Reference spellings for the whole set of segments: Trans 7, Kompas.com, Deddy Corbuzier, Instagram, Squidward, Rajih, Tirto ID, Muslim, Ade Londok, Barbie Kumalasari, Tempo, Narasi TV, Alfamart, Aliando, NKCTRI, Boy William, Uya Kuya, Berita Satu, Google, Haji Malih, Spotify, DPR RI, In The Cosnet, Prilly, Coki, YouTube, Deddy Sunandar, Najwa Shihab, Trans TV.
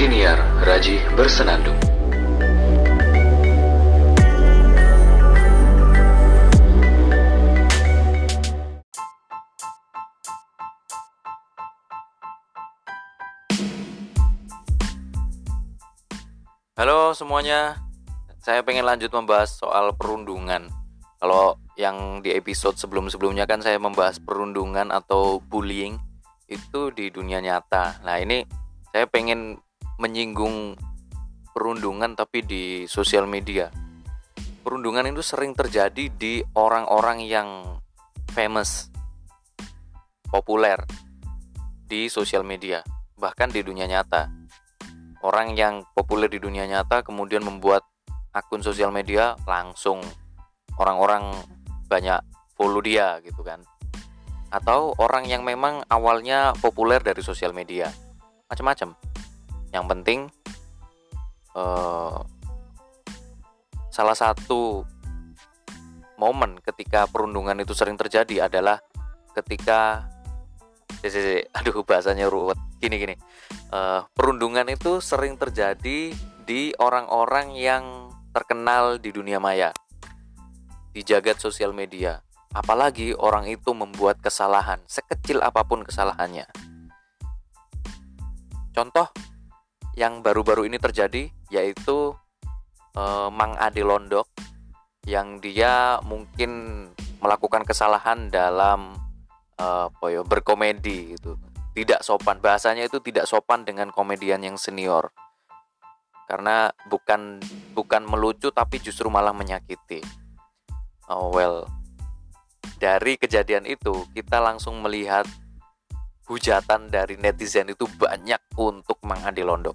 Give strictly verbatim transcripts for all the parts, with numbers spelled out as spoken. Siniar Raji Bersenandung. Halo semuanya, saya pengen lanjut membahas soal perundungan. Kalau yang di episode sebelum-sebelumnya kan saya membahas perundungan atau bullying itu di dunia nyata. Nah ini saya pengen menyinggung perundungan tapi di sosial media. Perundungan itu sering terjadi di orang-orang yang famous, populer di sosial media, bahkan di dunia nyata. Orang yang populer di dunia nyata kemudian membuat akun sosial media, langsung orang-orang banyak follow dia gitu kan. Atau orang yang memang awalnya populer dari sosial media, macam-macam. Yang penting eh, salah satu momen ketika perundungan itu sering terjadi adalah ketika aduh bahasanya ruwet gini-gini. Uh, perundungan itu sering terjadi di orang-orang yang terkenal di dunia maya, di jagat sosial media. Apalagi orang itu membuat kesalahan, sekecil apapun kesalahannya. Contoh yang baru-baru ini terjadi yaitu uh, Mang Ade Londok, yang dia mungkin melakukan kesalahan dalam uh, berkomedi gitu. Tidak sopan, bahasanya itu tidak sopan dengan komedian yang senior, karena bukan bukan melucu tapi justru malah menyakiti. Oh well, dari kejadian itu kita langsung melihat hujatan dari netizen itu banyak untuk Mang Ade Londok.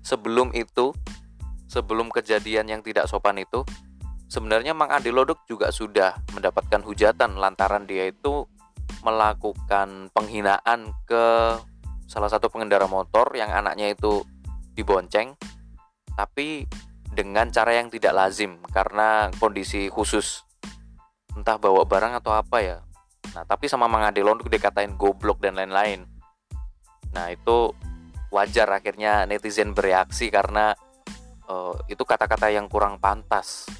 Sebelum itu, sebelum kejadian yang tidak sopan itu, sebenarnya Mang Ade Londok juga sudah mendapatkan hujatan lantaran dia itu melakukan penghinaan ke salah satu pengendara motor yang anaknya itu dibonceng, tapi dengan cara yang tidak lazim karena kondisi khusus, entah bawa barang atau apa ya. Nah tapi sama Mang Ade Londok dikatain goblok dan lain-lain. Nah itu wajar akhirnya netizen bereaksi karena uh, itu kata-kata yang kurang pantas.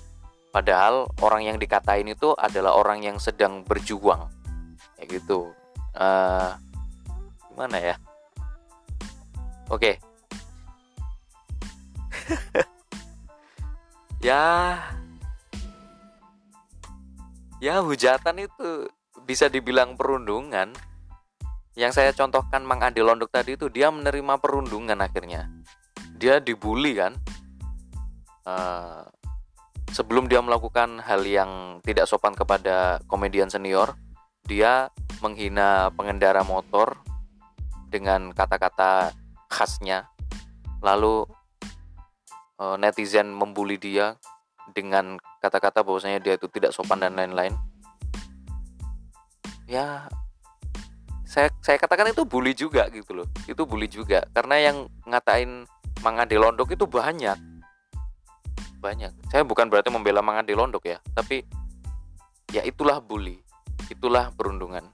Padahal orang yang dikatain itu adalah orang yang sedang berjuang. Kayak gitu, uh, gimana ya? Oke, okay. ya, ya hujatan itu bisa dibilang perundungan. Yang saya contohkan Mang Ade Londok tadi itu dia menerima perundungan akhirnya. Dia dibully kan? Uh, sebelum dia melakukan hal yang tidak sopan kepada komedian senior, dia menghina pengendara motor dengan kata-kata khasnya. Lalu netizen membuli dia dengan kata-kata bahwasanya dia itu tidak sopan dan lain-lain. Ya, saya saya katakan itu bully juga gitu loh. Itu bully juga karena yang ngatain Mang Ade Londok itu banyak. Banyak. Saya bukan berarti membela Mang Ade Londok ya, tapi ya itulah bully. Itulah perundungan.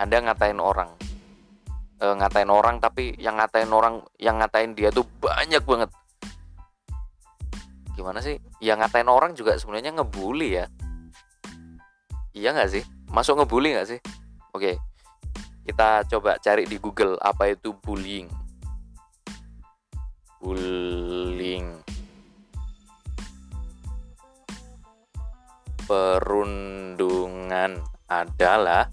Anda ngatain orang, e, ngatain orang tapi yang ngatain orang, yang ngatain dia tuh banyak banget. Gimana sih? Yang ngatain orang juga sebenarnya ngebully ya. Iya nggak sih? Masuk ngebully nggak sih? Oke, kita coba cari di Google apa itu bullying. Bullying. Perundungan adalah,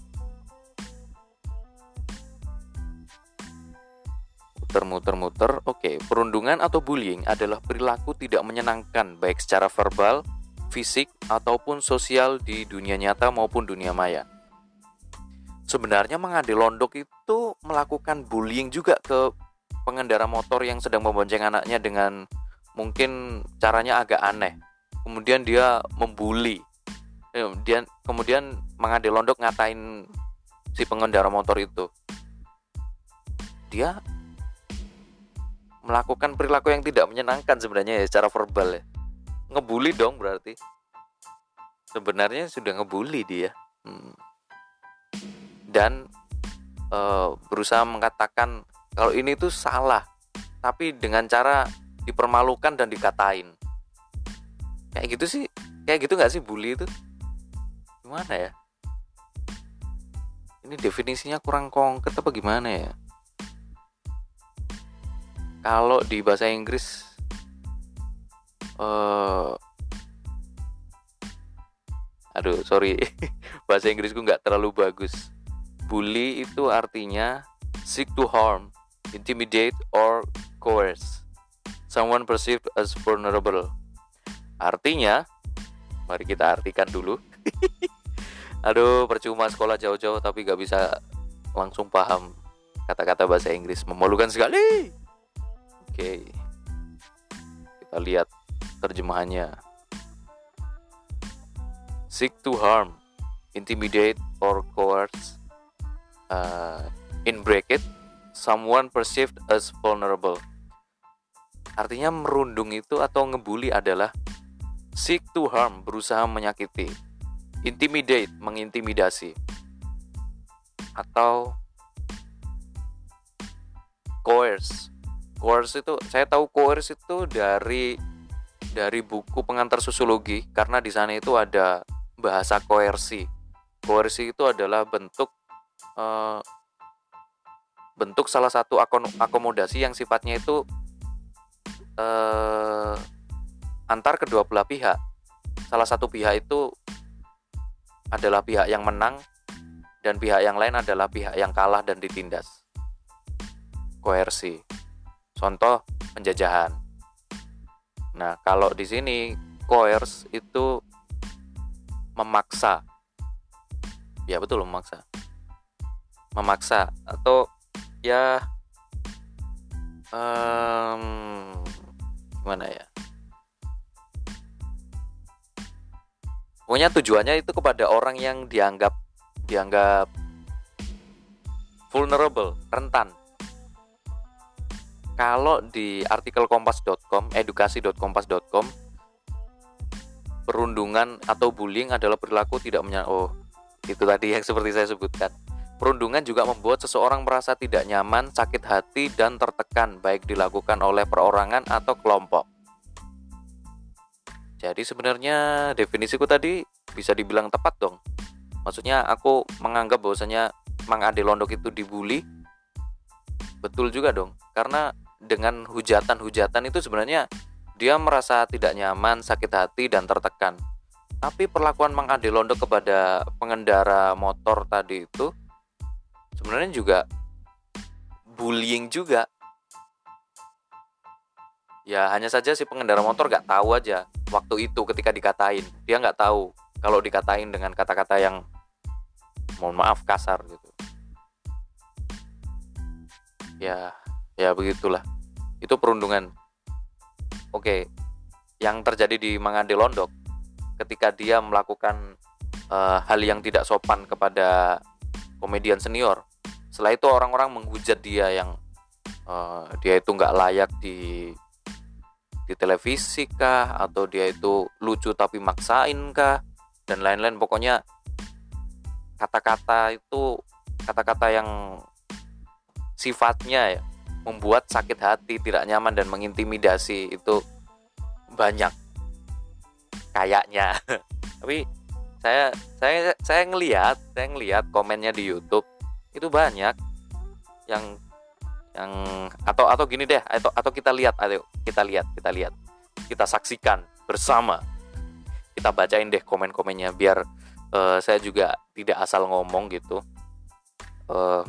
muter-muter-muter, oke, perundungan atau bullying adalah perilaku tidak menyenangkan baik secara verbal, fisik, ataupun sosial di dunia nyata maupun dunia maya. Sebenarnya Mang Ade Londok itu melakukan bullying juga ke pengendara motor yang sedang membonceng anaknya dengan mungkin caranya agak aneh. Kemudian dia membuli. Dia, kemudian Mang Ade Londok ngatain si pengendara motor itu. Dia melakukan perilaku yang tidak menyenangkan sebenarnya ya, secara verbal ya. Ngebully dong berarti. Sebenarnya sudah ngebully dia. Hmm. Dan e, berusaha mengatakan kalau ini tuh salah, tapi dengan cara dipermalukan dan dikatain. Kayak gitu sih, kayak gitu nggak sih bully itu? Gimana ya? Ini definisinya kurang konkret apa gimana ya? Kalau di bahasa Inggris uh, aduh sorry bahasa Inggrisku nggak terlalu bagus. Bully itu artinya seek to harm, intimidate or coerce someone perceived as vulnerable. Artinya, mari kita artikan dulu. Aduh, percuma sekolah jauh-jauh tapi gak bisa langsung paham kata-kata bahasa Inggris. Memalukan sekali. Oke, kita lihat terjemahannya. Seek to harm, intimidate or coerce, uh, in bracket, someone perceived as vulnerable. Artinya merundung itu atau ngebully adalah seek to harm, berusaha menyakiti, intimidate, mengintimidasi, atau coerce. Coerce itu, saya tahu coerce itu dari dari buku pengantar sosiologi, karena di sana itu ada bahasa koersi. Koersi itu adalah bentuk eh, bentuk salah satu akomodasi yang sifatnya itu eh, antar kedua belah pihak. Salah satu pihak itu adalah pihak yang menang dan pihak yang lain adalah pihak yang kalah dan ditindas. Koersi. Contoh penjajahan. Nah, kalau di sini coerce itu memaksa. Ya betul, memaksa. Memaksa atau ya um, gimana ya? Pokoknya tujuannya itu kepada orang yang dianggap dianggap vulnerable, rentan. Kalau di artikel kompas dot com, edukasi dot kompas dot com, perundungan atau bullying adalah perilaku tidak menyenangkan. Oh, itu tadi yang seperti saya sebutkan. Perundungan juga membuat seseorang merasa tidak nyaman, sakit hati, dan tertekan, baik dilakukan oleh perorangan atau kelompok. Jadi sebenarnya definisiku tadi bisa dibilang tepat dong. Maksudnya aku menganggap bahwasanya Mang Ade Londok itu dibully. Betul juga dong. Karena dengan hujatan-hujatan itu sebenarnya dia merasa tidak nyaman, sakit hati, dan tertekan. Tapi perlakuan Mang Ade Londok kepada pengendara motor tadi itu sebenarnya juga bullying juga. Ya hanya saja si pengendara motor gak tahu aja waktu itu ketika dikatain. Dia gak tahu kalau dikatain dengan kata-kata yang mohon maaf kasar gitu. Ya, ya begitulah. Itu perundungan. Oke, yang terjadi di Mang Ade Londok ketika dia melakukan uh, hal yang tidak sopan kepada komedian senior. Setelah itu orang-orang menghujat dia yang uh, dia itu gak layak di di televisi kah, atau dia itu lucu tapi maksain kah, dan lain-lain. Pokoknya kata-kata itu kata-kata yang sifatnya ya membuat sakit hati, tidak nyaman, dan mengintimidasi itu banyak kayaknya. Tapi saya saya saya ngelihat saya ngelihat komennya di YouTube itu banyak yang yang atau atau gini deh atau atau kita lihat ayo kita lihat kita lihat kita saksikan bersama, kita bacain deh komen-komennya biar uh, saya juga tidak asal ngomong gitu uh,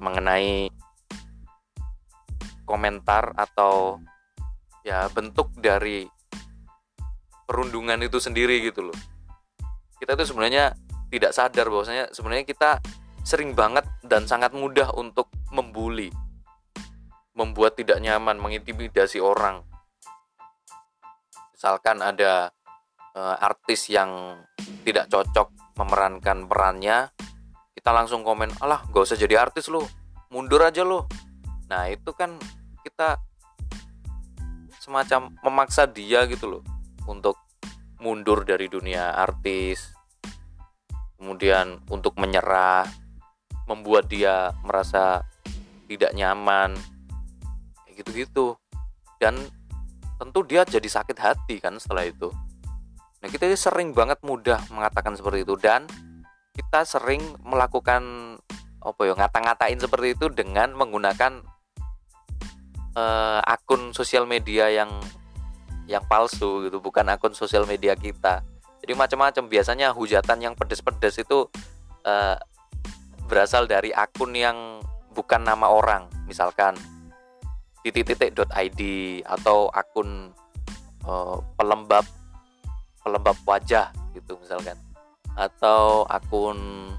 mengenai komentar atau ya bentuk dari perundungan itu sendiri gitu loh. Kita tuh sebenarnya tidak sadar bahwasanya sebenarnya kita sering banget dan sangat mudah untuk membuli, membuat tidak nyaman, mengintimidasi orang. Misalkan ada e, artis yang tidak cocok memerankan perannya, kita langsung komen, alah gak usah jadi artis lu, mundur aja lu. Nah itu kan kita semacam memaksa dia gitu loh untuk mundur dari dunia artis, kemudian untuk menyerah, membuat dia merasa tidak nyaman, kayak gitu-gitu. Dan tentu dia jadi sakit hati kan setelah itu. Nah, kita sering banget mudah mengatakan seperti itu, dan kita sering melakukan apa ya, ngata-ngatain seperti itu dengan menggunakan uh, akun sosial media yang yang palsu gitu, bukan akun sosial media kita. Jadi macam-macam, biasanya hujatan yang pedes-pedes itu uh, berasal dari akun yang bukan nama orang, misalkan titik titik dot i d atau akun uh, pelembab pelembab wajah gitu misalkan, atau akun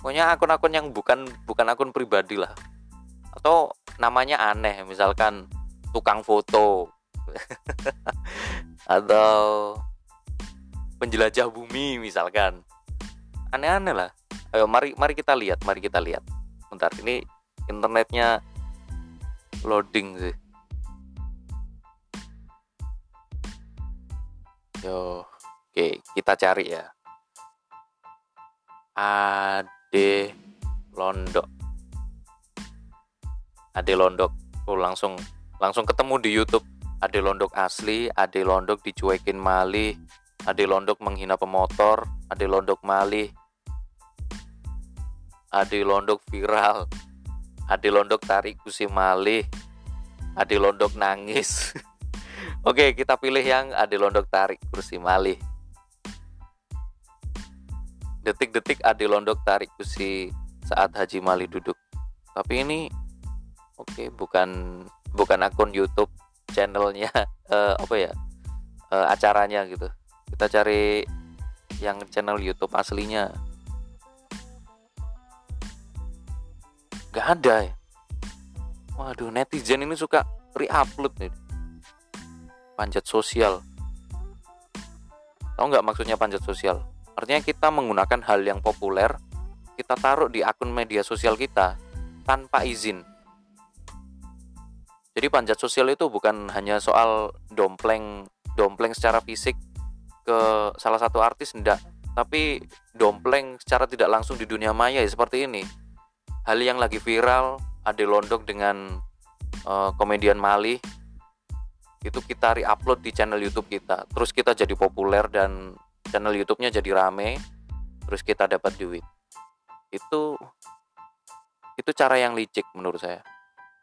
pokoknya akun-akun yang bukan bukan akun pribadi lah, atau namanya aneh misalkan tukang foto atau penjelajah bumi misalkan, aneh-aneh lah. Ayo mari mari kita lihat mari kita lihat bentar, ini internetnya loading sih. Yo, oke, kita cari ya. Ade Londok. Ade Londok. Oh, langsung langsung ketemu di YouTube. Ade Londok asli, Ade Londok dicuekin Malih, Ade Londok menghina pemotor, Ade Londok Malih. Ade Londok viral. Ade Londok tarik kursi Malih. Ade Londok nangis. Oke, kita pilih yang Ade Londok tarik kursi Malih. Detik-detik Ade Londok tarik kursi saat Haji Malih duduk. Tapi ini oke, bukan bukan akun YouTube channelnya uh, apa ya uh, acaranya gitu. Kita cari yang channel YouTube aslinya. Gak ada ya. Waduh, netizen ini suka re-upload nih. Panjat sosial. Tahu nggak maksudnya panjat sosial? Artinya kita menggunakan hal yang populer, kita taruh di akun media sosial kita tanpa izin. Jadi panjat sosial itu bukan hanya soal dompleng dompleng secara fisik ke salah satu artis, enggak, tapi dompleng secara tidak langsung di dunia maya ya, seperti ini. Hal yang lagi viral, Ade Londok dengan uh, komedian Malih, itu kita re-upload di channel YouTube kita, terus kita jadi populer dan channel YouTube-nya jadi rame, terus kita dapat duit. Itu itu cara yang licik menurut saya.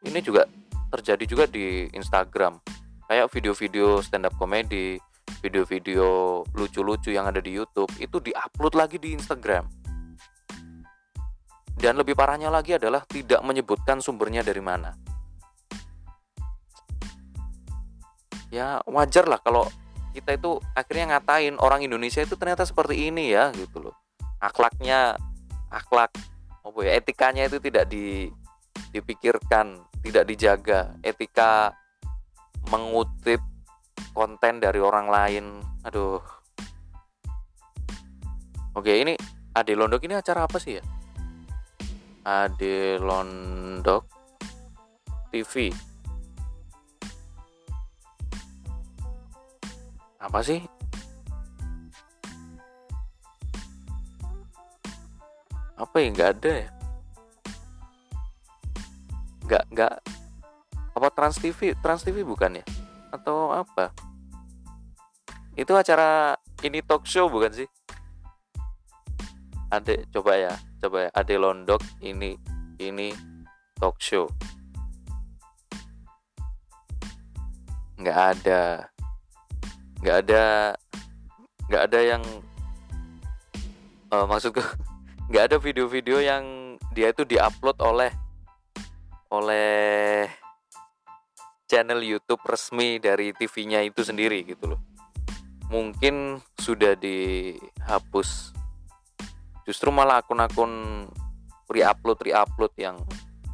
Ini juga terjadi juga di Instagram. Kayak video-video stand up comedy, video-video lucu-lucu yang ada di YouTube itu di-upload lagi di Instagram. Dan lebih parahnya lagi adalah tidak menyebutkan sumbernya dari mana. Ya wajar lah kalau kita itu akhirnya ngatain orang Indonesia itu ternyata seperti ini ya gitu loh. Akhlaknya, akhlak, apa ya, etikanya itu tidak di, dipikirkan, tidak dijaga. Etika mengutip konten dari orang lain. Aduh. Oke, ini Ade Londok ini acara apa sih ya? Ade Londok T V. Apa sih? Apa yang nggak ada ya? Nggak nggak apa Trans T V? Trans T V bukan ya? Atau apa? Itu acara ini talk show bukan sih? Ade coba ya, coba ya. Ade Londok ini ini talk show. Nggak ada. Nggak ada nggak ada yang uh, maksudku nggak ada video-video yang dia itu diupload oleh oleh channel YouTube resmi dari T V-nya itu sendiri gitu loh. Mungkin sudah dihapus. Justru malah akun-akun re-upload re-upload yang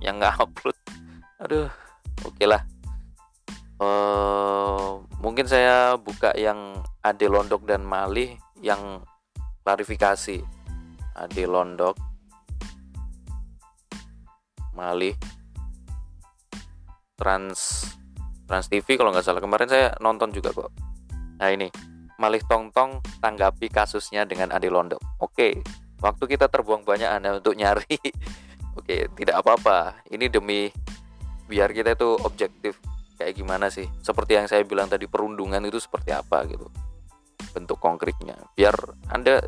yang nggak upload. Aduh, oke lah. Uh, mungkin saya buka yang Ade Londok dan Malih yang klarifikasi. Ade Londok Malih Trans Trans T V kalau nggak salah, kemarin saya nonton juga kok. Nah ini Malih Tongtong tanggapi kasusnya dengan Ade Londok. Oke, waktu kita terbuang banyak Anda untuk nyari Oke, tidak apa-apa. Ini demi biar kita itu objektif kayak gimana sih. Seperti yang saya bilang tadi, perundungan itu seperti apa gitu. Bentuk konkretnya. Biar Anda,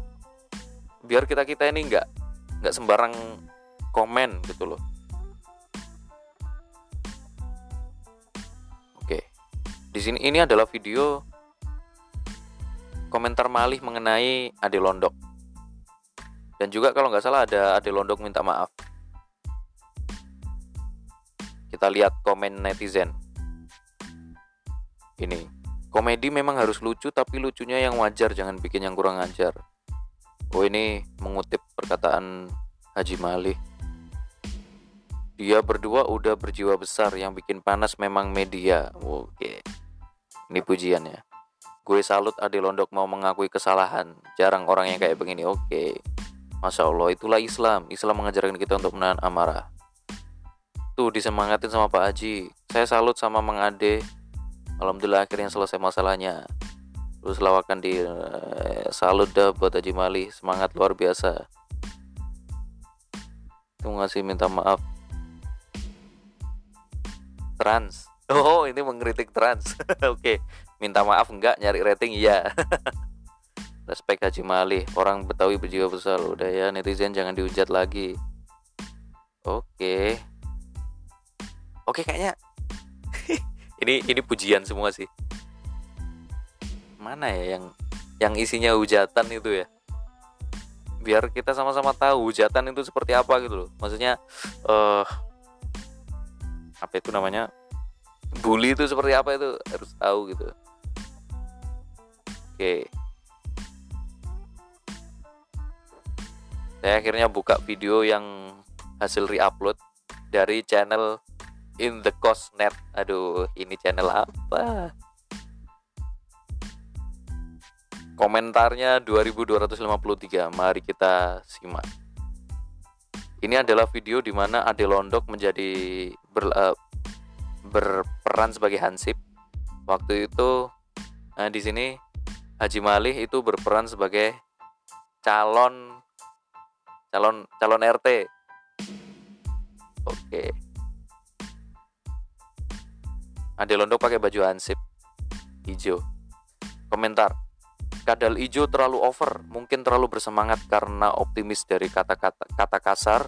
biar kita-kita ini enggak enggak sembarang komen gitu loh. Oke. Di sini ini adalah video komentar Malih mengenai Ade Londok. Dan juga kalau nggak salah ada Ade Londok minta maaf. Kita lihat komen netizen. Ini, komedi memang harus lucu, tapi lucunya yang wajar, jangan bikin yang kurang ajar. Oh, ini mengutip perkataan Haji Malih. Dia berdua udah berjiwa besar, yang bikin panas memang media. Oke, ini pujiannya. Gue salut Ade Londok mau mengakui kesalahan. Jarang orang yang kayak begini. Oke, Masya Allah, itulah Islam. Islam mengajarkan kita untuk menahan amarah. Tuh, disemangatin sama Pak Haji. Saya salut sama Mang Ade. Alhamdulillah akhirnya selesai masalahnya. Terus lawakan di salut dah buat Haji Malih. Semangat luar biasa. Itu ngasih minta maaf Trans. Oh, ini mengkritik Trans. Oke, minta maaf enggak, nyari rating iya. Respek Haji Malih, orang Betawi berjiwa besar. Udah ya netizen, jangan dihujat lagi. Oke. Oke, kayaknya ini ini pujian semua sih. Mana ya yang yang isinya hujatan itu ya? Biar kita sama-sama tahu hujatan itu seperti apa gitu loh. Maksudnya eh uh, apa itu namanya? Bully itu seperti apa, itu harus tahu gitu. Oke. Saya akhirnya buka video yang hasil re-upload dari channel In The Cosnet. Aduh, ini channel apa? Komentarnya dua ribu dua ratus lima puluh tiga. Mari kita simak. Ini adalah video di mana Ade Londok menjadi ber, uh, berperan sebagai Hansip. Waktu itu nah di sini Haji Malih itu berperan sebagai calon calon calon R T. Oke. Ade Londok pakai baju Hansip hijau. Komentar. Kadal hijau terlalu over, mungkin terlalu bersemangat karena optimis dari kata-kata kata kasar,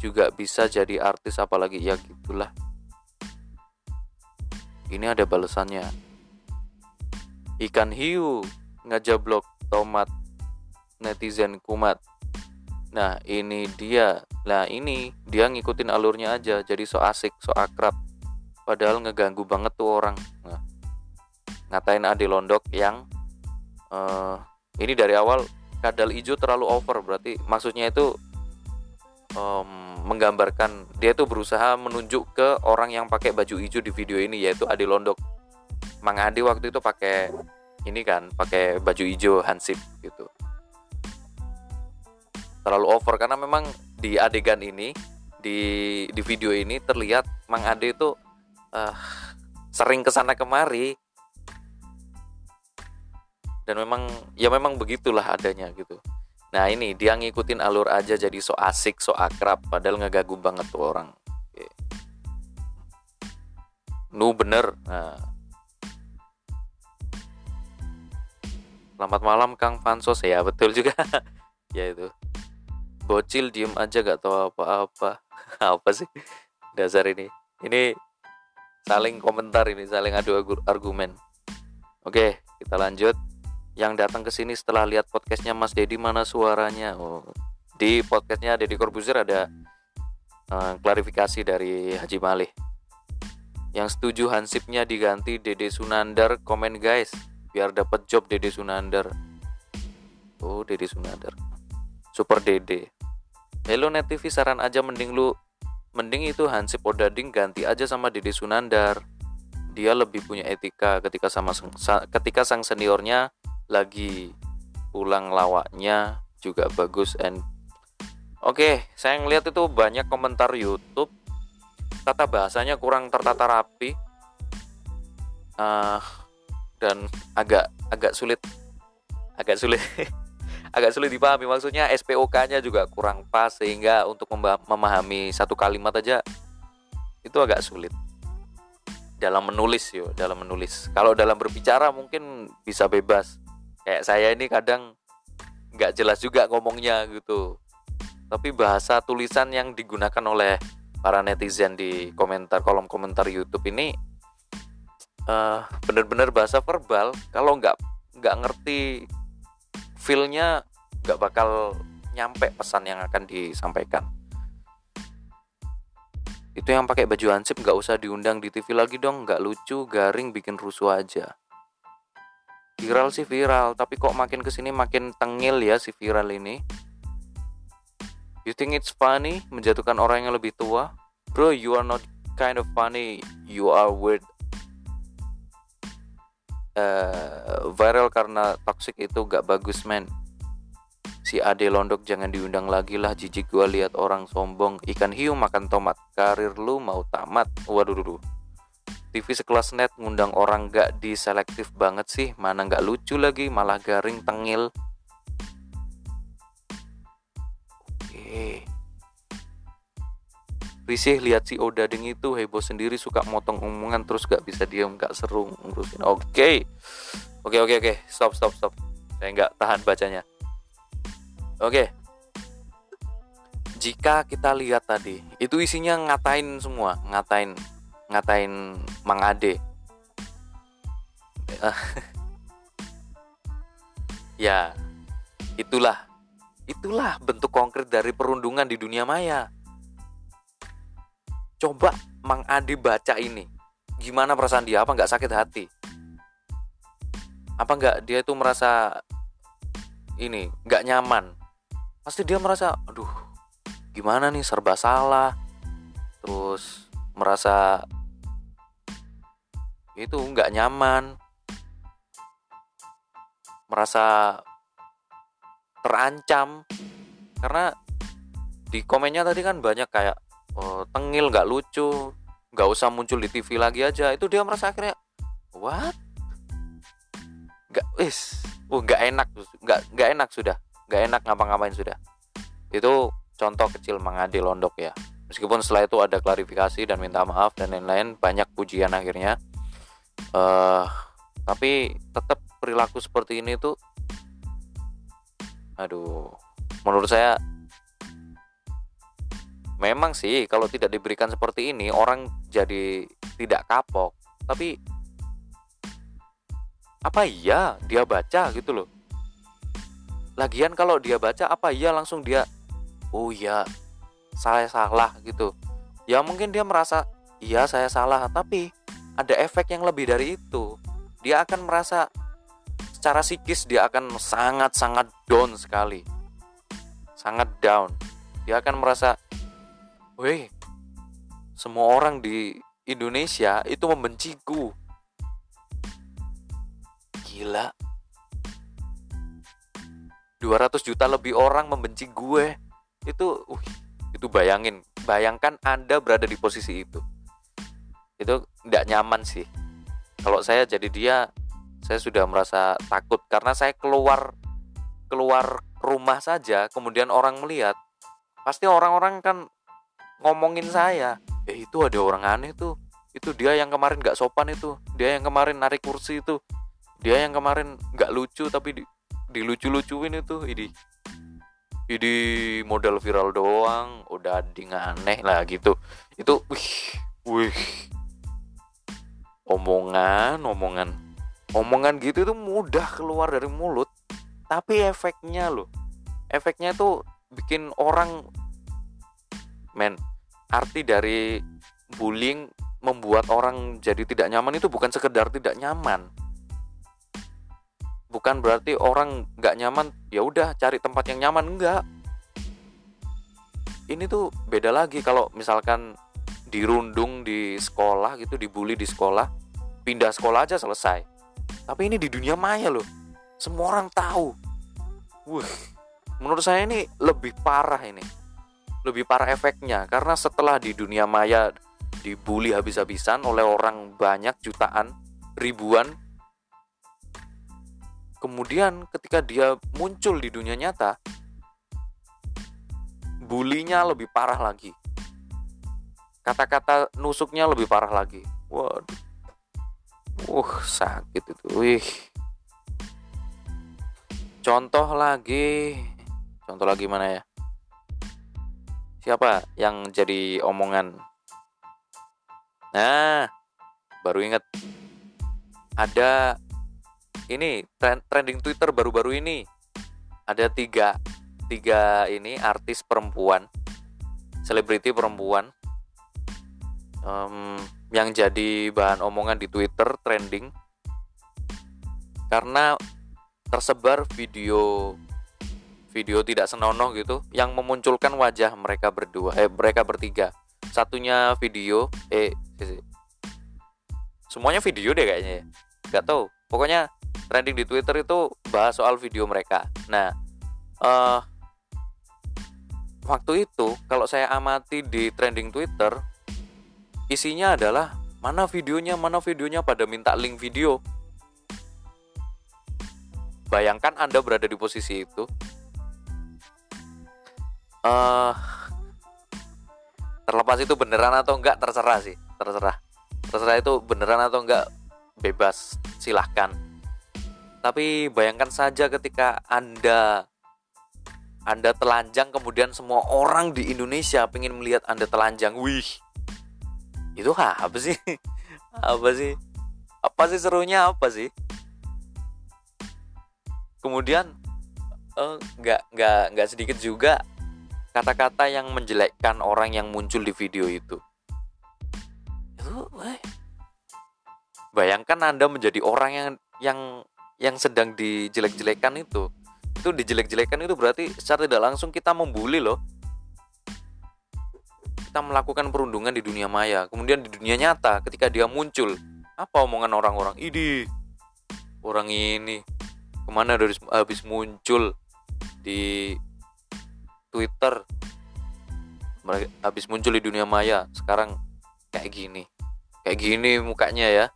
juga bisa jadi artis apalagi ya gitulah. Ini ada balasannya. Ikan hiu ngejeblok tomat netizen kumat. Nah, ini dia. Nah, ini dia ngikutin alurnya aja, jadi so asik, so akrab. Padahal ngeganggu banget tuh orang. Nah, ngatain Ade Londok yang uh, ini dari awal kadal hijau terlalu over, berarti maksudnya itu um, menggambarkan dia itu berusaha menunjuk ke orang yang pakai baju hijau di video ini, yaitu Ade Londok. Mang Ade waktu itu pakai ini kan, pakai baju hijau Hansip gitu. Terlalu over karena memang di adegan ini, di di video ini terlihat Mang Ade itu uh, sering kesana kemari dan memang ya memang begitulah adanya gitu. Nah, ini dia ngikutin alur aja, jadi so asik, so akrab, padahal ngegagu banget tuh orang. Oke. Nu bener. Nah. Selamat malam Kang Fansos, ya betul juga. Ya itu. Bocil diem aja gak tahu apa-apa. Apa sih dasar ini? Ini saling komentar, ini saling adu argumen. Oke, kita lanjut. Yang datang ke sini setelah lihat podcastnya Mas Deddy, mana suaranya? Oh, di podcastnya Deddy Corbuzier ada uh, klarifikasi dari Haji Malih. Yang setuju Hansipnya diganti Deddy Sunandar, komen guys, biar dapat job Deddy Sunandar. Oh, Deddy Sunandar, super Deddy. Hello Net T V, saran aja, mending lu mending itu Hansip Odading ganti aja sama Deddy Sunandar. Dia lebih punya etika ketika sama ketika sang seniornya lagi pulang, lawaknya juga bagus. And oke, okay, saya ngeliat itu banyak komentar YouTube, tata bahasanya kurang tertata rapi, uh, dan agak agak sulit agak sulit agak sulit dipahami, maksudnya S P O K-nya juga kurang pas, sehingga untuk memahami satu kalimat aja itu agak sulit dalam menulis yo, dalam menulis. Kalau dalam berbicara mungkin bisa bebas. Kayak saya ini kadang nggak jelas juga ngomongnya gitu. Tapi bahasa tulisan yang digunakan oleh para netizen di komentar, kolom komentar YouTube ini uh, bener-bener bahasa verbal. Kalau nggak nggak ngerti feel-nya, nggak bakal nyampe pesan yang akan disampaikan. Itu yang pakai baju hansip nggak usah diundang di T V lagi dong, nggak lucu, garing, bikin rusuh aja. Viral sih viral, tapi kok makin kesini makin tengil ya si viral ini. You think it's funny menjatuhkan orang yang lebih tua? Bro, you are not kind of funny, you are weird. Uh, viral karena toxic itu nggak bagus man. Si Ade Londok jangan diundang lagi lah, jijik gua lihat orang sombong. Ikan hiu makan tomat, karir lu mau tamat. Waduh duh. T V sekelas Net ngundang orang gak diselektif banget sih, mana gak lucu lagi, malah garing tengil. Oke. Risih lihat si Oda Deng itu heboh sendiri, suka motong omongan terus gak bisa diem, gak seru ngurusin. Oke. Oke oke oke, stop stop stop. Saya gak tahan bacanya. Oke, okay. Jika kita lihat tadi, itu isinya ngatain semua, ngatain, ngatain Mang Ade. Ya, itulah, itulah bentuk konkret dari perundungan di dunia maya. Coba Mang Ade baca ini, gimana perasaan dia? Apa nggak sakit hati? Apa nggak dia itu merasa ini nggak nyaman? Pasti dia merasa, aduh, gimana nih, serba salah. Terus merasa itu nggak nyaman, merasa terancam. Karena di komennya tadi kan banyak kayak oh, tengil, nggak lucu, nggak usah muncul di T V lagi aja. Itu dia merasa akhirnya, what? Nggak, wis, uh, nggak enak, nggak, nggak enak sudah. Gak enak ngapa-ngapain sudah. Itu contoh kecil Mang Ade Londok ya. Meskipun setelah itu ada klarifikasi dan minta maaf dan lain-lain, banyak pujian akhirnya. uh, Tapi tetap perilaku seperti ini tuh, aduh, menurut saya memang sih kalau tidak diberikan seperti ini orang jadi tidak kapok. Tapi apa iya dia baca gitu loh. Lagian kalau dia baca apa iya langsung dia, oh iya saya salah gitu. Ya mungkin dia merasa iya saya salah, tapi ada efek yang lebih dari itu. Dia akan merasa secara psikis dia akan sangat-sangat down sekali, sangat down. Dia akan merasa, weh, semua orang di Indonesia itu membenciku. Gila, dua ratus juta lebih orang membenci gue. Itu uh, itu bayangin, bayangkan Anda berada di posisi itu. Itu gak nyaman sih. Kalau saya jadi dia, saya sudah merasa takut. Karena saya keluar keluar rumah saja, kemudian orang melihat, pasti orang-orang kan ngomongin saya, eh itu ada orang aneh tuh, itu dia yang kemarin gak sopan itu, dia yang kemarin narik kursi itu, dia yang kemarin gak lucu tapi di dilucu-lucuin itu. Ini ini modal viral doang, udah ding aneh lah gitu. Itu wih, wih. Omongan, omongan. Omongan gitu itu mudah keluar dari mulut, tapi efeknya loh. Efeknya tuh bikin orang, men, arti dari bullying membuat orang jadi tidak nyaman itu bukan sekedar tidak nyaman. Bukan berarti orang nggak nyaman ya udah cari tempat yang nyaman, enggak. Ini tuh beda lagi. Kalau misalkan dirundung di sekolah gitu, dibully di sekolah, pindah sekolah aja selesai. Tapi ini di dunia maya loh, semua orang tahu. Wah, menurut saya ini lebih parah ini, lebih parah efeknya. Karena setelah di dunia maya dibully habis-habisan oleh orang banyak, jutaan, ribuan, Kemudian ketika dia muncul di dunia nyata, bulinya lebih parah lagi. Kata-kata nusuknya lebih parah lagi. Waduh. Uh, sakit itu. Wih. Contoh lagi. Contoh lagi mana ya? Siapa yang jadi omongan? Nah, baru ingat. Ada ini trending Twitter baru-baru ini. Ada tiga tiga ini artis perempuan, selebriti perempuan, um, yang jadi bahan omongan di Twitter trending karena tersebar video video tidak senonoh gitu yang memunculkan wajah mereka berdua eh mereka bertiga. Satunya video eh semuanya video deh kayaknya, nggak tahu, pokoknya trending di Twitter itu bahas soal video mereka. Nah, uh, waktu itu kalau saya amati di trending Twitter, isinya adalah mana videonya, mana videonya, pada minta link video. Bayangkan Anda berada di posisi itu. Uh, terlepas itu beneran atau enggak, terserah sih, terserah. Terserah itu beneran atau enggak, bebas, silahkan. Tapi bayangkan saja ketika Anda Anda telanjang, kemudian semua orang di Indonesia pengen melihat Anda telanjang. Wih, itu ha, apa sih? Apa sih? Apa sih serunya? Apa sih? Kemudian eh, nggak nggak nggak sedikit juga kata-kata yang menjelekkan orang yang muncul di video itu. Itu, eh. Bayangkan Anda menjadi orang yang yang yang sedang dijelek-jelekan itu. Itu dijelek-jelekan itu berarti secara tidak langsung kita membuli loh. Melakukan perundungan di dunia maya, kemudian di dunia nyata ketika dia muncul, apa omongan orang-orang? Idi, orang ini kemana dari habis muncul di Twitter, habis muncul di dunia maya, sekarang kayak gini, kayak gini mukanya ya,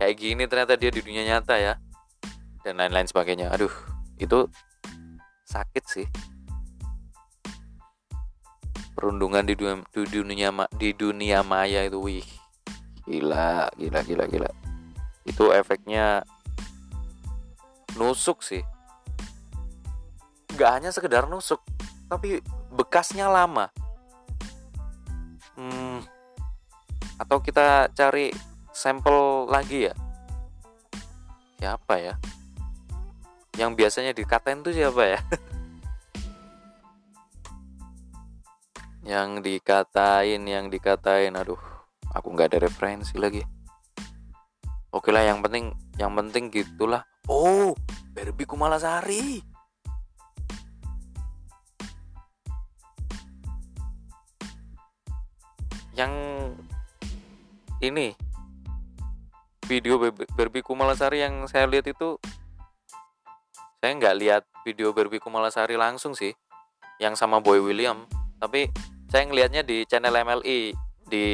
kayak gini ternyata dia di dunia nyata ya, dan lain-lain sebagainya. Aduh, itu sakit sih. Perundungan di dunia, di dunia di dunia maya itu, wih, gila gila gila gila. Itu efeknya nusuk sih. Nggak hanya sekedar nusuk, tapi bekasnya lama. Hmm, atau kita cari sampel lagi ya. Siapa ya? Yang biasanya dikatain tuh siapa ya? Yang dikatain, yang dikatain, aduh, aku nggak ada referensi lagi. Oke lah, yang penting, yang penting gitulah. Oh, Barbie Kumalasari. Yang ini video Barbie Kumalasari yang saya lihat itu, saya nggak lihat video Barbie Kumalasari langsung sih, yang sama Boy William. Tapi saya ngelihatnya di channel M L I, di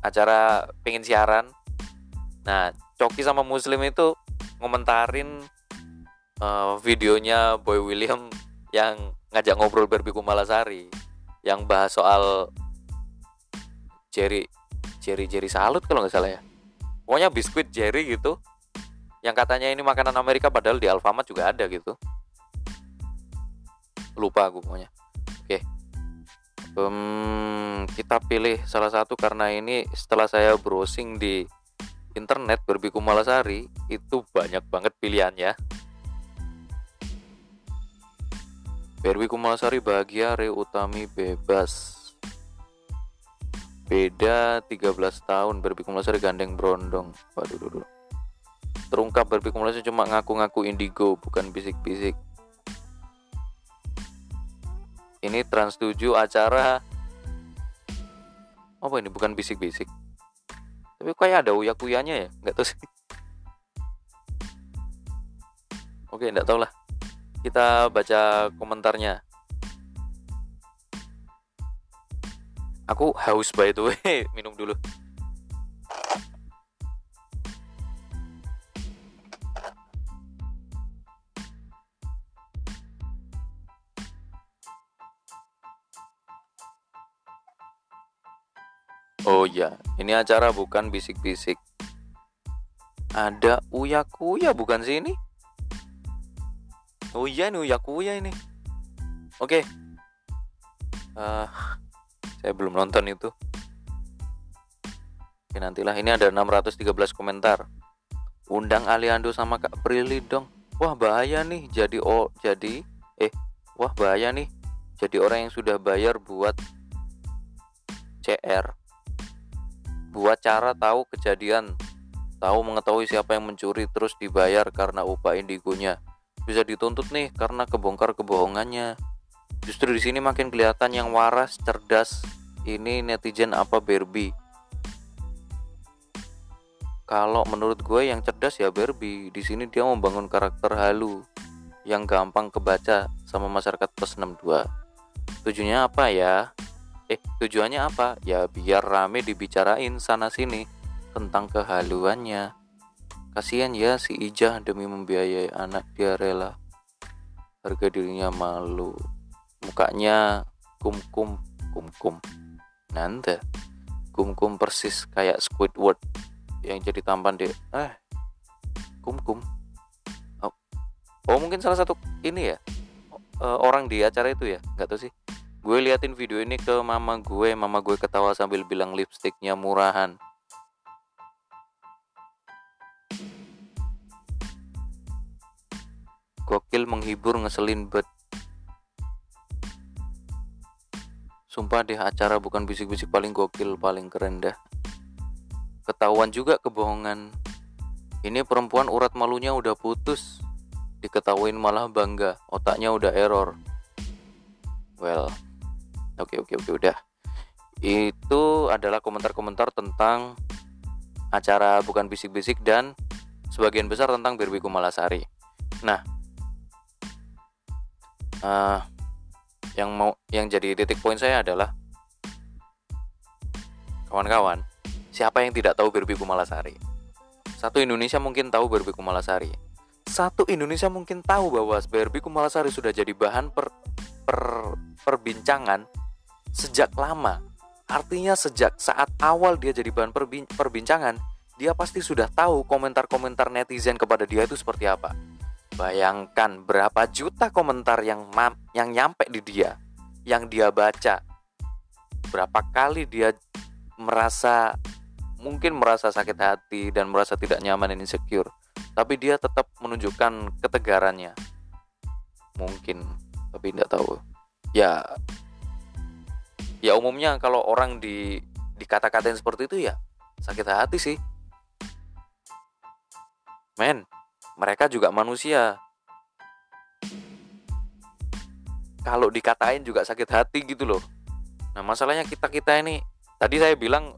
acara Pengen Siaran. Nah, Coki sama Muslim itu ngomentarin uh, videonya Boy William yang ngajak ngobrol Barbie Kumalasari, yang bahas soal Jerry Jerry Jerry Salut kalau nggak salah ya. Pokoknya biskuit Jerry gitu, yang katanya ini makanan Amerika padahal di Alfamart juga ada gitu. Lupa aku pokoknya. Oke. Um, kita pilih salah satu karena ini setelah saya browsing di internet, Barbie Kumalasari itu banyak banget pilihannya. Barbie Kumalasari bahagia Re Utami bebas. Beda tiga belas tahun. Barbie Kumalasari gandeng brondong. Waduh, dulu. Terungkap Barbie Kumalasari cuma ngaku-ngaku indigo, bukan bisik-bisik. Ini Trans tujuh acara apa ini, bukan bisik-bisik. Tapi kayak ada Uya Kuyanya ya, enggak tahu sih. Oke, enggak tahu lah. Kita baca komentarnya. Aku haus by the way, minum dulu. Oh iya, ini acara bukan bisik-bisik. Ada Uya Kuya bukan sih ini? Oh iya ini Uya Kuya ini. Oke, okay. uh, Saya belum nonton itu. Oke, nantilah. Ini ada enam ratus tiga belas komentar. Undang Aliando sama Kak Prilly dong. Wah bahaya nih jadi oh jadi eh wah bahaya nih jadi orang yang sudah bayar buat C R, buat cara tahu kejadian, tahu mengetahui siapa yang mencuri terus dibayar karena upah indigonya. Bisa dituntut nih karena kebongkar kebohongannya. Justru di sini makin kelihatan yang waras, cerdas ini netizen apa Barbie. Kalau menurut gue yang cerdas ya Barbie. Di sini dia membangun karakter halu yang gampang kebaca sama masyarakat plus enam puluh dua. Tujuannya apa ya? Eh, tujuannya apa? Ya biar rame dibicarain sana sini tentang kehaluannya. Kasihan ya si Ijah, demi membiayai anak dia rela harga dirinya malu. Mukanya kum-kum kum-kum. Nanda. Kum-kum persis kayak Squidward yang jadi tampan deh. Eh, kum-kum. Oh. oh, mungkin salah satu ini ya. E, orang di acara itu ya. Enggak tahu sih. Gue liatin video ini ke mama gue, mama gue ketawa sambil bilang lipstiknya murahan. Gokil, menghibur, ngeselin bet. Sumpah deh acara bukan bisik-bisik paling gokil, paling keren dah. Ketahuan juga kebohongan. Ini perempuan urat malunya udah putus, diketahuin malah bangga. Otaknya udah error. Well, oke oke oke udah. Itu adalah komentar-komentar tentang acara bukan bisik-bisik dan sebagian besar tentang Barbie Kumalasari. Nah, uh, yang mau yang jadi titik poin saya adalah, kawan-kawan, siapa yang tidak tahu Barbie Kumalasari? Satu Indonesia mungkin tahu Barbie Kumalasari. Satu Indonesia mungkin tahu bahwa Barbie Kumalasari sudah jadi bahan per, per, perbincangan sejak lama. Artinya sejak saat awal dia jadi bahan perbin, perbincangan, dia pasti sudah tahu komentar-komentar netizen kepada dia itu seperti apa. Bayangkan berapa juta komentar yang mam, yang nyampe di dia, yang dia baca. Berapa kali dia merasa, mungkin merasa sakit hati dan merasa tidak nyaman dan insecure, tapi dia tetap menunjukkan ketegarannya. Mungkin, tapi tidak tahu. Ya, ya umumnya kalau orang di dikata-katain seperti itu ya sakit hati sih. Men, mereka juga manusia. Kalau dikatain juga sakit hati gitu loh. Nah, masalahnya kita-kita ini. Tadi saya bilang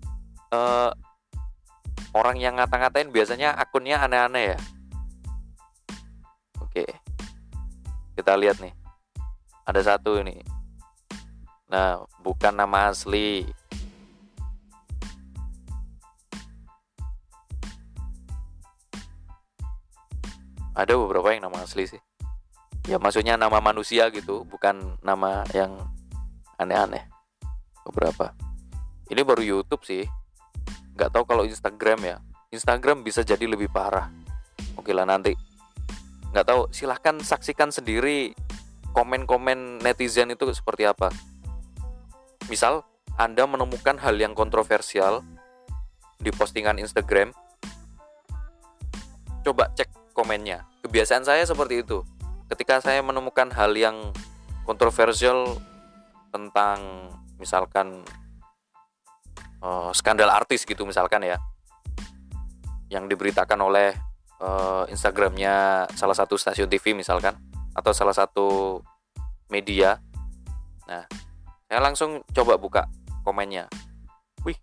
Uh, orang yang ngata-ngatain biasanya akunnya aneh-aneh ya. Oke, kita lihat nih. Ada satu ini. Nah, bukan nama asli. Ada beberapa yang nama asli sih. Ya maksudnya nama manusia gitu, bukan nama yang aneh-aneh. Beberapa. Ini baru YouTube sih. Gak tahu kalau Instagram ya. Instagram bisa jadi lebih parah. Oke lah nanti. Gak tahu. Silahkan saksikan sendiri komen-komen netizen itu seperti apa. Misal Anda menemukan hal yang kontroversial di postingan Instagram, coba cek komennya. Kebiasaan saya seperti itu. Ketika saya menemukan hal yang kontroversial tentang misalkan Uh, skandal artis gitu misalkan ya, yang diberitakan oleh uh, Instagramnya salah satu stasiun T V misalkan, atau salah satu media. Nah, saya langsung coba buka komennya. Wih,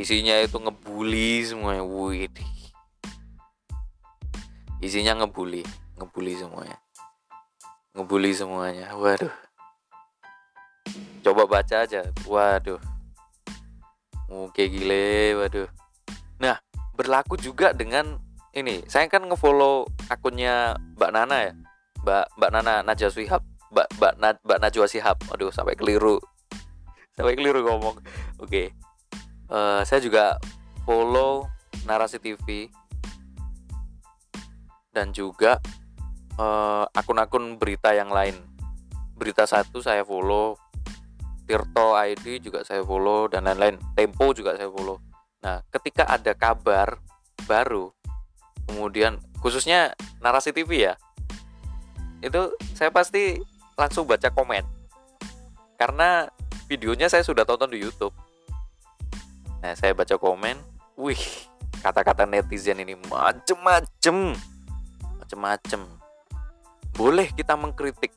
isinya itu ngebully semuanya. Wih, isinya ngebully, ngebully semuanya, ngebully semuanya. Waduh, coba baca aja. Waduh. Oke gile, waduh. Nah, berlaku juga dengan ini. Saya kan ngefollow akunnya Mbak Nana ya, Mbak Mbak Nana Najwa Shihab, Mbak Mbak Mbak Najwa Shihab. Aduh, sampai keliru, sampai keliru ngomong. Oke, uh, saya juga follow Narasi T V dan juga uh, akun-akun berita yang lain. Berita Satu saya follow, Tirto I D juga saya follow, dan lain-lain. Tempo juga saya follow. Nah, ketika ada kabar baru, kemudian khususnya Narasi T V ya, itu saya pasti langsung baca komen, karena videonya saya sudah tonton di YouTube. Nah, saya baca komen, wih, kata-kata netizen ini macem-macem, macem-macem. Boleh kita mengkritik,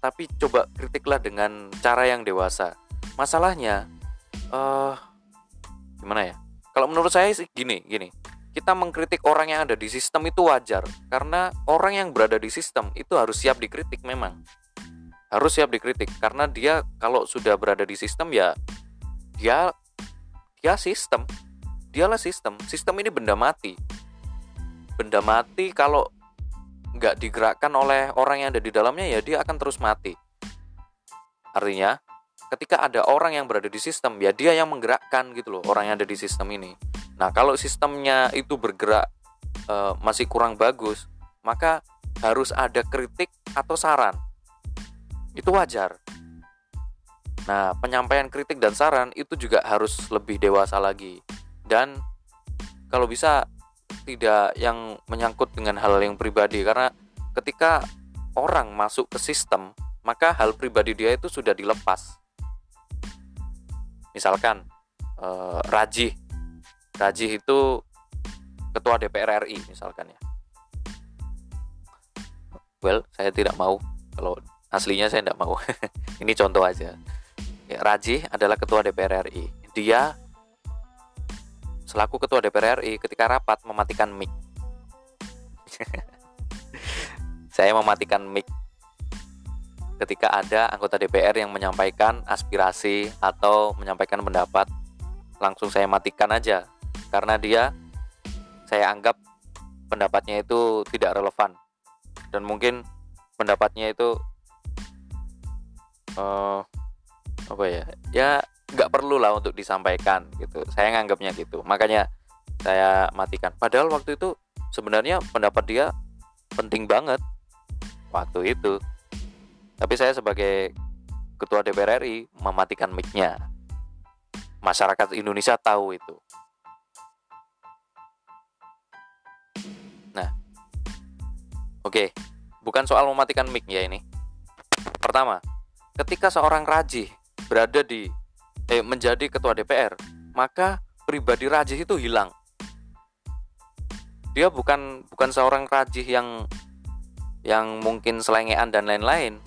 tapi coba kritiklah dengan cara yang dewasa. Masalahnya, uh, gimana ya? Kalau menurut saya sih gini, gini. Kita mengkritik orang yang ada di sistem itu wajar, karena orang yang berada di sistem itu harus siap dikritik memang. Harus siap dikritik, karena dia kalau sudah berada di sistem ya dia dia sistem. Dialah sistem. Sistem ini benda mati. Benda mati kalau nggak digerakkan oleh orang yang ada di dalamnya ya dia akan terus mati. Artinya, ketika ada orang yang berada di sistem ya dia yang menggerakkan gitu loh, orang yang ada di sistem ini. Nah, kalau sistemnya itu bergerak e, masih kurang bagus, maka harus ada kritik atau saran. Itu wajar. Nah, penyampaian kritik dan saran itu juga harus lebih dewasa lagi. Dan kalau bisa tidak yang menyangkut dengan hal yang pribadi, karena ketika orang masuk ke sistem, maka hal pribadi dia itu sudah dilepas. Misalkan e, Rajih Rajih itu ketua D P R R I misalkan ya. Well, saya tidak mau, kalau aslinya saya tidak mau. Ini contoh aja. Rajih adalah ketua D P R R I. Dia selaku ketua D P R R I ketika rapat mematikan mic. Saya mematikan mic ketika ada anggota D P R yang menyampaikan aspirasi atau menyampaikan pendapat, langsung saya matikan aja. Karena dia, saya anggap pendapatnya itu tidak relevan. Dan mungkin pendapatnya itu uh, apa ya, ya gak perlu lah untuk disampaikan gitu. Saya nganggapnya gitu, makanya saya matikan. Padahal waktu itu sebenarnya pendapat dia penting banget waktu itu, tapi saya sebagai ketua D P R R I mematikan mic-nya. Masyarakat Indonesia tahu itu. Nah, oke, okay. Bukan soal mematikan mic ya ini. Pertama, ketika seorang Rajih berada di eh, menjadi ketua D P R, maka pribadi Rajih itu hilang. Dia bukan bukan seorang Rajih yang yang mungkin selengean dan lain-lain.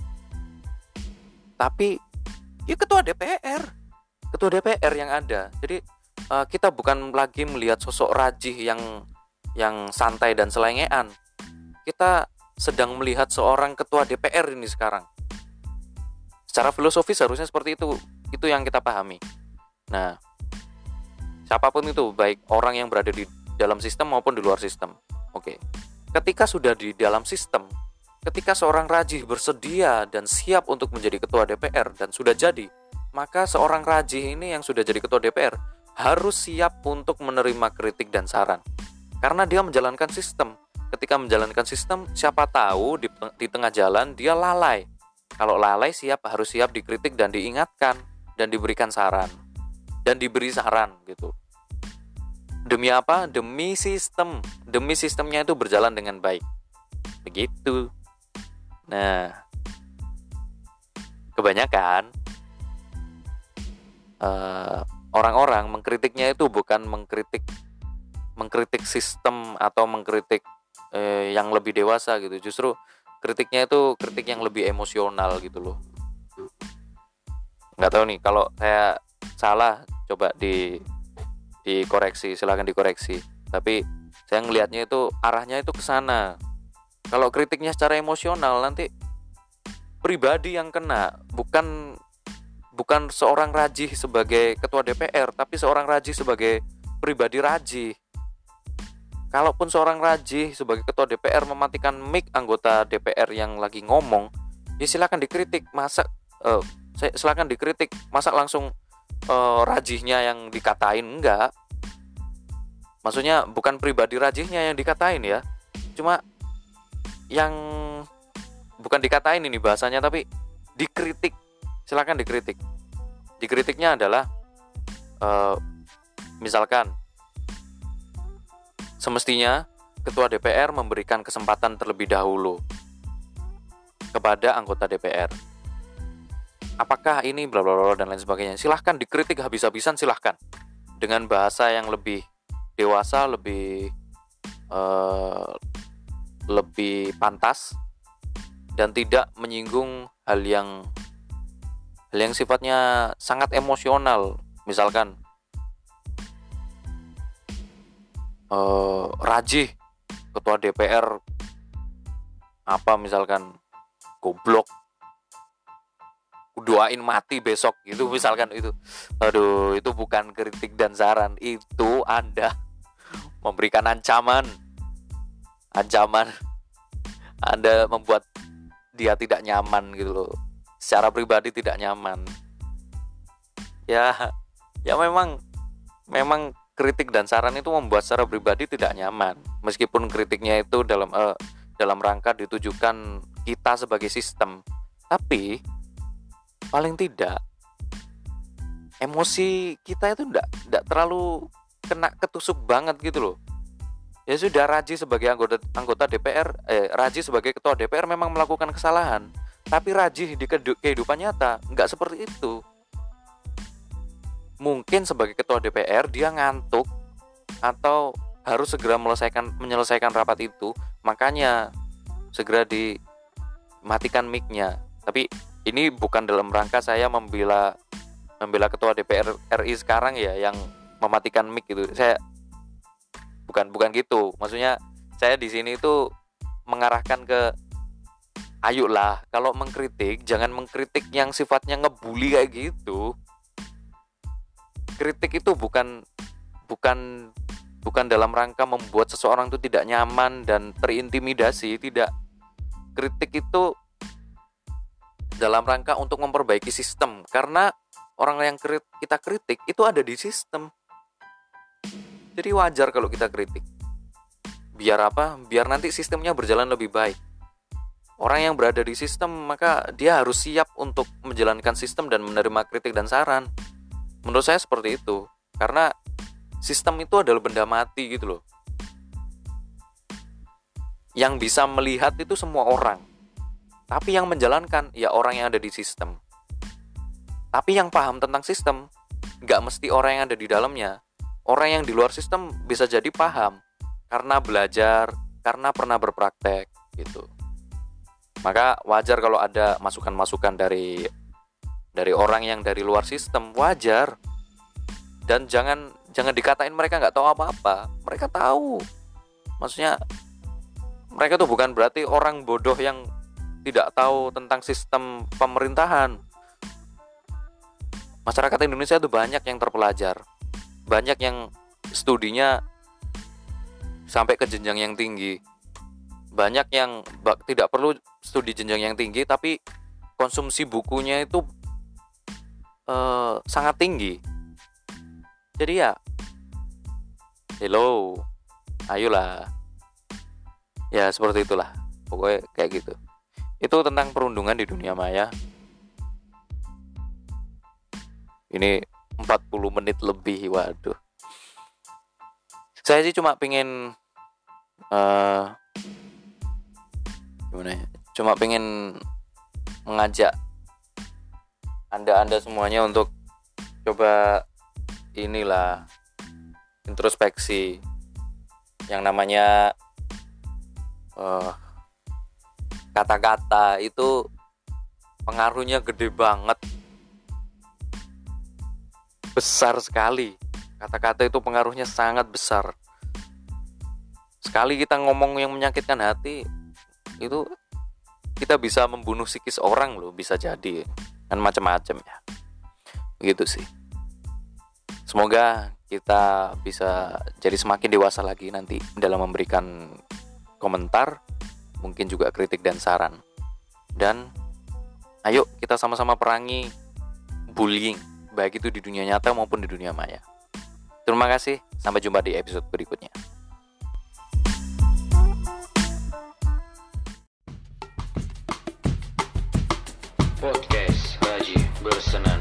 Tapi ya ketua D P R, ketua D P R yang ada. Jadi uh, kita bukan lagi melihat sosok Rajih yang yang santai dan selengean. Kita sedang melihat seorang ketua D P R ini sekarang. Secara filosofis harusnya seperti itu. Itu yang kita pahami. Nah, siapapun itu, baik orang yang berada di dalam sistem maupun di luar sistem. Oke. Ketika sudah di dalam sistem, ketika seorang Rajih bersedia dan siap untuk menjadi ketua D P R dan sudah jadi, maka seorang Rajih ini yang sudah jadi ketua D P R harus siap untuk menerima kritik dan saran. Karena dia menjalankan sistem. Ketika menjalankan sistem, siapa tahu di, di tengah jalan dia lalai. Kalau lalai siap, harus siap dikritik dan diingatkan, dan diberikan saran, dan diberi saran gitu. Demi apa? Demi sistem. Demi sistemnya itu berjalan dengan baik. Begitu. Nah, kebanyakan uh, orang-orang mengkritiknya itu bukan mengkritik mengkritik sistem atau mengkritik eh, yang lebih dewasa gitu. Justru kritiknya itu kritik yang lebih emosional gitu loh. Nggak tahu nih, kalau saya salah coba di dikoreksi, silakan dikoreksi. Tapi saya ngelihatnya itu arahnya itu ke sana. Kalau kritiknya secara emosional, nanti pribadi yang kena, bukan bukan seorang Rajih sebagai ketua D P R, tapi seorang Rajih sebagai pribadi Rajih. Kalaupun seorang Rajih sebagai ketua D P R mematikan mic anggota D P R yang lagi ngomong, ya silakan dikritik, masa eh, silakan dikritik, masa langsung uh, rajihnya yang dikatain, enggak. Maksudnya bukan pribadi rajihnya yang dikatain ya, cuma yang bukan dikatain ini bahasanya, tapi dikritik. Silakan dikritik. Dikritiknya adalah uh, misalkan semestinya Ketua D P R memberikan kesempatan terlebih dahulu kepada anggota D P R. Apakah ini bla bla bla dan lain sebagainya. Silahkan dikritik habis-habisan, silahkan. Dengan bahasa yang lebih dewasa, lebih uh, lebih pantas dan tidak menyinggung hal yang hal yang sifatnya sangat emosional. Misalkan uh, rajih ketua D P R apa misalkan goblok, doain mati besok gitu misalkan. Itu aduh, itu bukan kritik dan saran, itu Anda memberikan ancaman. Ancaman Anda membuat dia tidak nyaman gitu loh, secara pribadi tidak nyaman. Ya, ya memang memang kritik dan saran itu membuat secara pribadi tidak nyaman. Meskipun kritiknya itu dalam eh, dalam rangka ditujukan kita sebagai sistem, tapi paling tidak emosi kita itu enggak enggak terlalu kena ketusuk banget gitu loh. Ya sudah, Raji sebagai anggota anggota D P R, eh Raji sebagai ketua D P R memang melakukan kesalahan, tapi Raji di kehidupan nyata enggak seperti itu. Mungkin sebagai ketua D P R dia ngantuk atau harus segera menyelesaikan menyelesaikan rapat itu, makanya segera dimatikan mic-nya. Tapi ini bukan dalam rangka saya membela membela ketua D P R R I sekarang ya yang mematikan mic gitu. Saya Bukan bukan gitu. Maksudnya saya di sini itu mengarahkan ke, ayolah kalau mengkritik jangan mengkritik yang sifatnya ngebully kayak gitu. Kritik itu bukan bukan bukan dalam rangka membuat seseorang itu tidak nyaman dan terintimidasi, tidak. Kritik itu dalam rangka untuk memperbaiki sistem, karena orang yang kita kritik itu ada di sistem. Jadi wajar kalau kita kritik. Biar apa? Biar nanti sistemnya berjalan lebih baik. Orang yang berada di sistem, maka dia harus siap untuk menjalankan sistem dan menerima kritik dan saran. Menurut saya seperti itu. Karena sistem itu adalah benda mati gitu loh. Yang bisa melihat itu semua orang. Tapi yang menjalankan, ya orang yang ada di sistem. Tapi yang paham tentang sistem, nggak mesti orang yang ada di dalamnya. Orang yang di luar sistem bisa jadi paham karena belajar, karena pernah berpraktek gitu. Maka wajar kalau ada masukan-masukan dari dari orang yang dari luar sistem, wajar. Dan jangan jangan dikatain mereka nggak tahu apa-apa. Mereka tahu. Maksudnya mereka tuh bukan berarti orang bodoh yang tidak tahu tentang sistem pemerintahan. Masyarakat Indonesia tuh banyak yang terpelajar. Banyak yang studinya sampai ke jenjang yang tinggi. Banyak yang bak, tidak perlu studi jenjang yang tinggi, tapi konsumsi bukunya itu e, sangat tinggi. Jadi ya, hello, ayolah. Ya seperti itulah, pokoknya kayak gitu. Itu tentang perundungan di dunia maya. Ini empat puluh menit lebih, waduh. Saya sih cuma pengen uh, gimana ya? Cuma pengen mengajak Anda-anda semuanya untuk coba inilah introspeksi yang namanya uh, kata-kata itu pengaruhnya gede banget. Besar sekali. Kata-kata itu pengaruhnya sangat besar. Sekali kita ngomong yang menyakitkan hati, itu kita bisa membunuh psikis orang loh, bisa jadi. Dan macam-macam ya. Begitu sih. Semoga kita bisa jadi semakin dewasa lagi nanti dalam memberikan komentar, mungkin juga kritik dan saran. Dan ayo kita sama-sama perangi bullying. baik itu di dunia nyata maupun di dunia maya. Terima kasih, sampai jumpa di episode berikutnya. Podcast Haji Bersenam.